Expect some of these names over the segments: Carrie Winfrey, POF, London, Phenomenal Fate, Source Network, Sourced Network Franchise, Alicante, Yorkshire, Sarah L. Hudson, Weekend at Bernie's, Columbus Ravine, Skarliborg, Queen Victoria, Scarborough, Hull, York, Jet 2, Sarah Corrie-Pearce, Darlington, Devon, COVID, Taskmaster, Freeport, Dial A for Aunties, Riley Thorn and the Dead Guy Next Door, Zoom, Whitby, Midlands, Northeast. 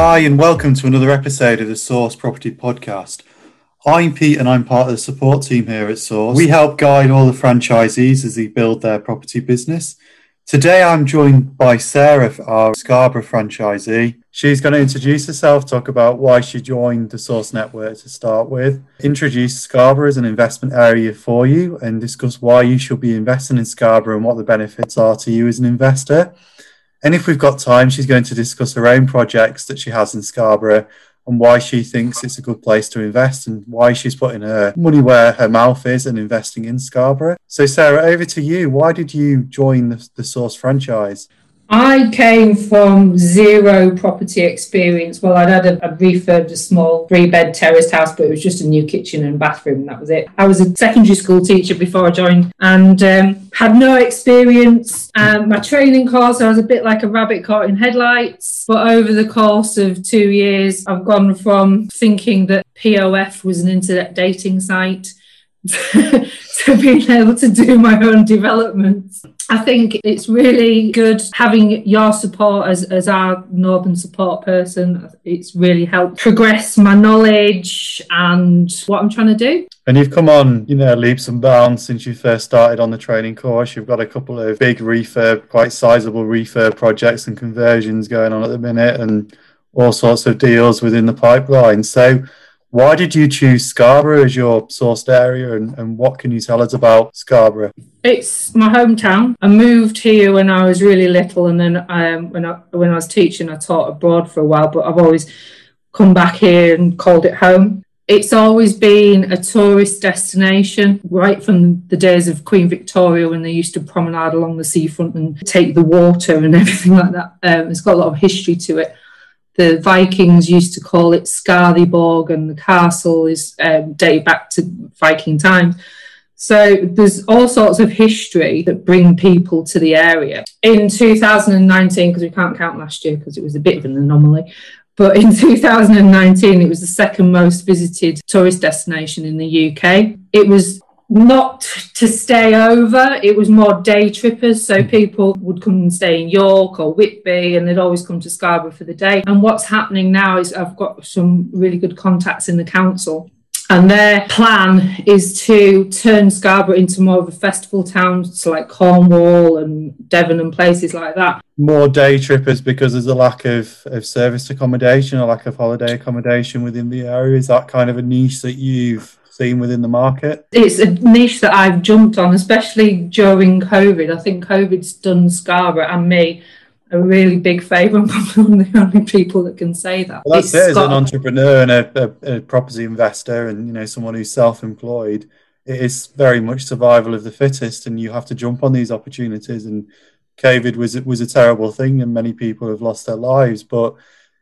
Hi and welcome to another episode of the Source Property Podcast. I'm Pete and I'm part of the support team here at Source. We help guide all the franchisees as they build their property business. Today I'm joined by Sarah, our Scarborough franchisee. She's going to introduce herself, talk about why she joined the Source Network to start with, introduce Scarborough as an investment area for you and discuss why you should be investing in Scarborough and what the benefits are to you as an investor. And if we've got time, she's going to discuss her own projects that she has in Scarborough and why she thinks it's a good place to invest and why she's putting her money where her mouth is and investing in Scarborough. So Sarah, over to you. Why did you join the Source franchise? I came from zero property experience. Well, I'd had a refurbed, a small 3-bed terraced house, but it was just a new kitchen and bathroom. That was it. I was a secondary school teacher before I joined and had no experience. My training course, I was a bit like a rabbit caught in headlights. But over the course of 2 years, I've gone from thinking that POF was an internet dating site to being able to do my own development. I think it's really good having your support as our Northern support person. It's really helped progress my knowledge and what I'm trying to do. And you've come on, you know, leaps and bounds since you first started on the training course. You've got a couple of big refurb, quite sizable refurb projects and conversions going on at the minute and all sorts of deals within the pipeline. So why did you choose Scarborough as your sourced area and what can you tell us about Scarborough? It's my hometown. I moved here when I was really little and then when I was teaching, I taught abroad for a while, but I've always come back here and called it home. It's always been a tourist destination right from the days of Queen Victoria when they used to promenade along the seafront and take the water and everything like that. It's got a lot of history to it. The Vikings used to call it Skarliborg and the castle is dated back to Viking times. So there's all sorts of history that bring people to the area. In 2019, because we can't count last year because it was a bit of an anomaly, but in 2019, it was the second most visited tourist destination in the UK. It was not to stay over, it was more day trippers, so people would come and stay in York or Whitby and they'd always come to Scarborough for the day. And what's happening now is I've got some really good contacts in the council and their plan is to turn Scarborough into more of a festival town, so like Cornwall and Devon and places like that. More day trippers because there's a lack of service accommodation, a lack of holiday accommodation within the area. Is that kind of a niche that you've seen within the market? It's a niche that I've jumped on, especially during COVID. I think COVID's done Scarborough and me a really big favour. I'm probably one of the only people that can say that. Well, that's it. As an entrepreneur and a property investor and, you know, someone who's self-employed, it is very much survival of the fittest and you have to jump on these opportunities. And COVID was a terrible thing and many people have lost their lives, but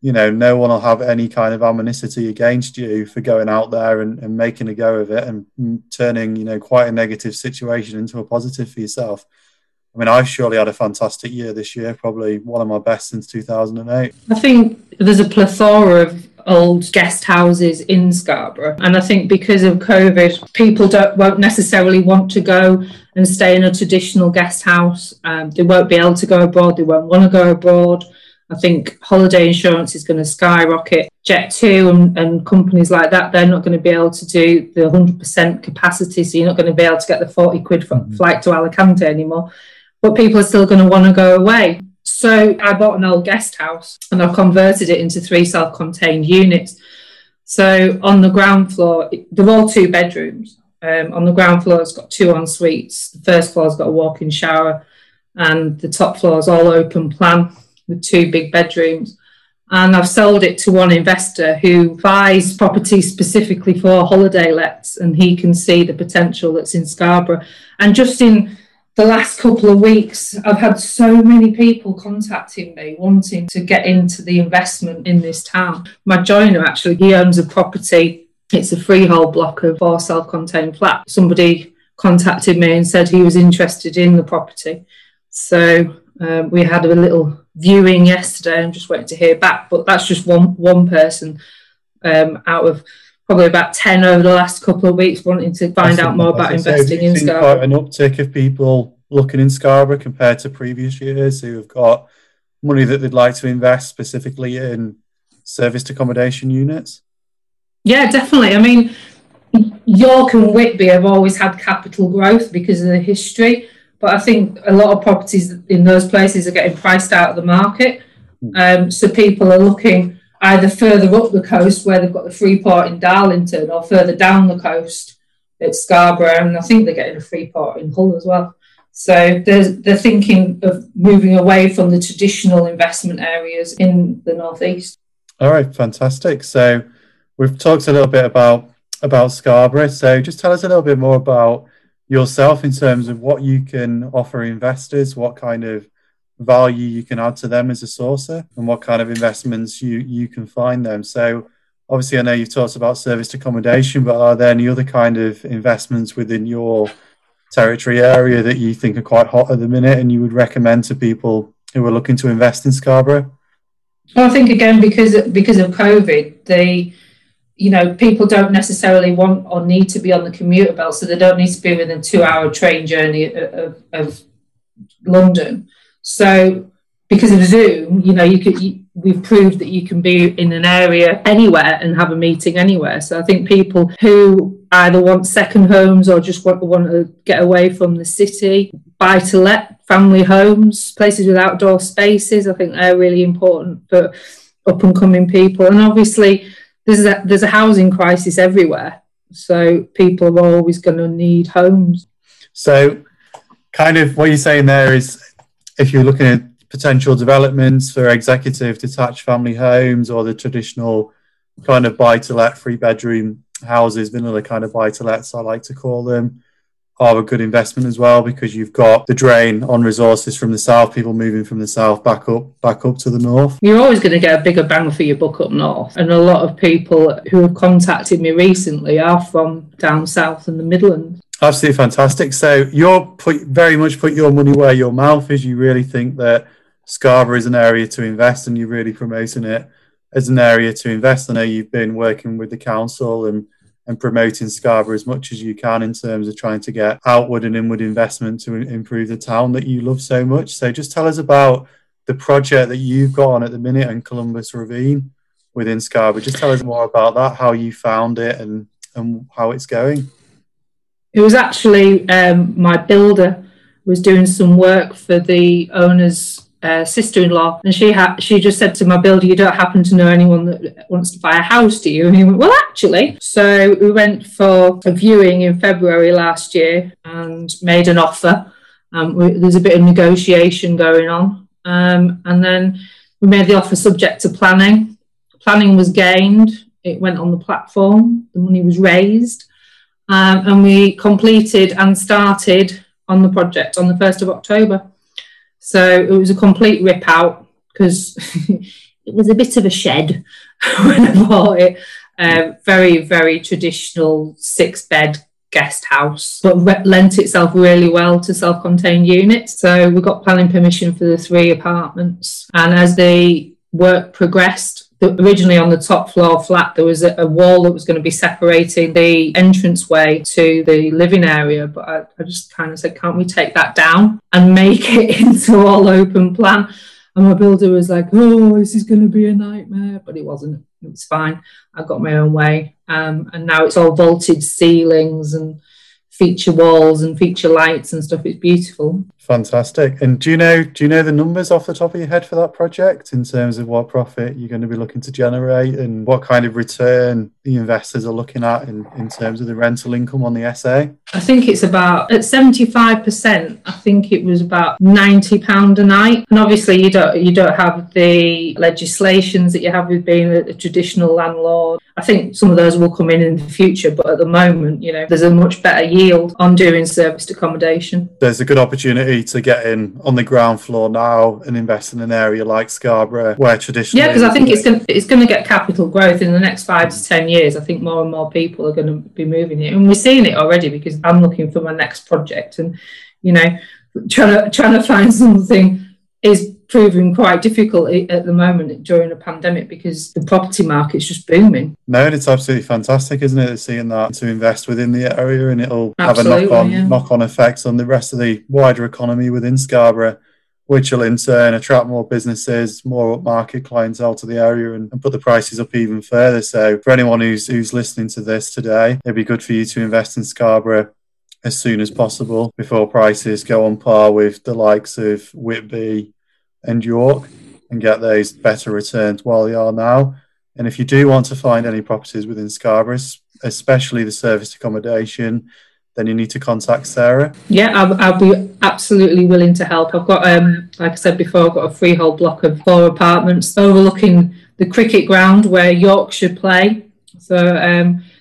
you know, no one will have any kind of animosity against you for going out there and making a go of it and turning, you know, quite a negative situation into a positive for yourself. I mean, I've surely had a fantastic year this year, probably one of my best since 2008. I think there's a plethora of old guest houses in Scarborough. And I think because of COVID, people won't necessarily want to go and stay in a traditional guest house. They won't be able to go abroad. They won't want to go abroad. I think holiday insurance is going to skyrocket. Jet 2 and companies like that, they're not going to be able to do the 100% capacity, so you're not going to be able to get the 40 quid flight to Alicante anymore. But people are still going to want to go away. So I bought an old guest house and I've converted it into 3 self-contained units. So on the ground floor, they're all 2 bedrooms. On the ground floor, it's got 2 en suites. The first floor's got a walk-in shower and the top floor's all open plan with 2 big bedrooms. And I've sold it to one investor who buys property specifically for holiday lets, and he can see the potential that's in Scarborough. And just in the last couple of weeks, I've had so many people contacting me wanting to get into the investment in this town. My joiner, actually, he owns a property. It's a freehold block of 4 self-contained flats. Somebody contacted me and said he was interested in the property. So we had a little viewing yesterday. I'm just waiting to hear back, but that's just one person out of probably about 10 over the last couple of weeks wanting to find out more about investing in Scarborough. Quite an uptick of people looking in Scarborough compared to previous years who have got money that they'd like to invest specifically in serviced accommodation units? Yeah, definitely. I mean, York and Whitby have always had capital growth because of the history, but I think a lot of properties in those places are getting priced out of the market. So people are looking either further up the coast where they've got the Freeport in Darlington, or further down the coast at Scarborough, and I think they're getting a Freeport in Hull as well. So they're thinking of moving away from the traditional investment areas in the Northeast. All right, fantastic. So we've talked a little bit about Scarborough. So just tell us a little bit more about yourself in terms of what you can offer investors, what kind of value you can add to them as a sourcer, and what kind of investments you can find them. So obviously I know you've talked about serviced accommodation, but are there any other kind of investments within your territory area that you think are quite hot at the minute and you would recommend to people who are looking to invest in Scarborough? Well, I think again, because of COVID, people don't necessarily want or need to be on the commuter belt, so they don't need to be within a 2-hour train journey of London. So because of Zoom, we've proved that you can be in an area anywhere and have a meeting anywhere. So I think people who either want second homes or just want to get away from the city, buy to let, family homes, places with outdoor spaces, I think they're really important for up and coming people. And obviously there's a housing crisis everywhere, so people are always going to need homes. So kind of what you're saying there is, if you're looking at potential developments for executive detached family homes or the traditional kind of buy-to-let 3-bedroom houses, vanilla kind of buy-to-lets I like to call them, are a good investment as well, because you've got the drain on resources from the south, people moving from the south back up to the north. You're always going to get a bigger bang for your buck up north. And a lot of people who have contacted me recently are from down south and the Midlands. Absolutely fantastic. So you're very much put your money where your mouth is. You really think that Scarborough is an area to invest, and you're really promoting it as an area to invest. I know you've been working with the council and promoting Scarborough as much as you can in terms of trying to get outward and inward investment to improve the town that you love so much. So just tell us about the project that you've got on at the minute in Columbus Ravine within Scarborough. Just tell us more about that, how you found it and how it's going. It was actually my builder was doing some work for the owner's sister-in-law, and she just said to my builder, "You don't happen to know anyone that wants to buy a house, do you?" And he went, "Well, actually." So we went for a viewing in February last year and made an offer. There's a bit of negotiation going on, and then we made the offer subject to planning. Planning was gained. It went on the platform. The money was raised, and we completed and started on the project on the 1st of October. So it was a complete rip out, because it was a bit of a shed when I bought it. Very, very traditional 6-bed guest house, but lent itself really well to self-contained units. So we got planning permission for the 3 apartments. And as the work progressed, originally on the top floor flat, there was a wall that was going to be separating the entranceway to the living area. But I just kind of said, "Can't we take that down and make it into all open plan?" And my builder was like, "Oh, this is going to be a nightmare." But it wasn't. It was fine. I got my own way. And now it's all vaulted ceilings and feature walls and feature lights and stuff. It's beautiful. Fantastic. And do you know the numbers off the top of your head for that project in terms of what profit you're going to be looking to generate and what kind of return the investors are looking at in terms of the rental income on the SA? I think it's about, at 75%, I think it was about £90 a night. And obviously you don't have the legislations that you have with being a traditional landlord. I think some of those will come in the future, but at the moment, there's a much better yield on doing serviced accommodation. There's a good opportunity to get in on the ground floor now and invest in an area like Scarborough where traditionally... Yeah, because I think it's going to get capital growth in the next 5 to 10 years. I think more and more people are going to be moving it. And we're seeing it already, because I'm looking for my next project, and, trying to find something is proving quite difficult at the moment during a pandemic, because the property market's just booming. No, and it's absolutely fantastic, isn't it, seeing that to invest within the area, and it'll have a knock-on effect on the rest of the wider economy within Scarborough. which will in turn attract more businesses, more upmarket clientele to the area, and put the prices up even further. So for anyone who's listening to this today, it'd be good for you to invest in Scarborough as soon as possible before prices go on par with the likes of Whitby and York, and get those better returns while they are now. And if you do want to find any properties within Scarborough, especially the serviced accommodation, then you need to contact Sarah. Yeah, I'll be absolutely willing to help. I've got, like I said before, I've got a freehold block of 4 apartments overlooking the cricket ground where Yorkshire play. So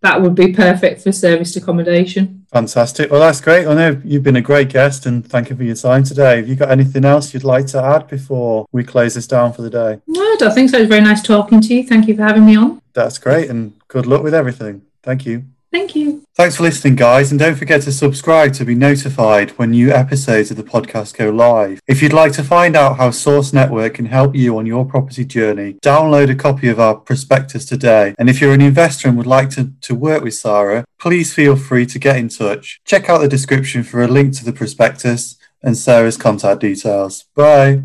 that would be perfect for serviced accommodation. Fantastic. Well, that's great. I know you've been a great guest, and thank you for your time today. Have you got anything else you'd like to add before we close this down for the day? No, I don't think so. It was very nice talking to you. Thank you for having me on. That's great, and good luck with everything. Thank you. Thank you. Thanks for listening, guys, and don't forget to subscribe to be notified when new episodes of the podcast go live. If you'd like to find out how Source Network can help you on your property journey, download a copy of our prospectus today. And if you're an investor and would like to work with Sarah, please feel free to get in touch. Check out the description for a link to the prospectus and Sarah's contact details. Bye.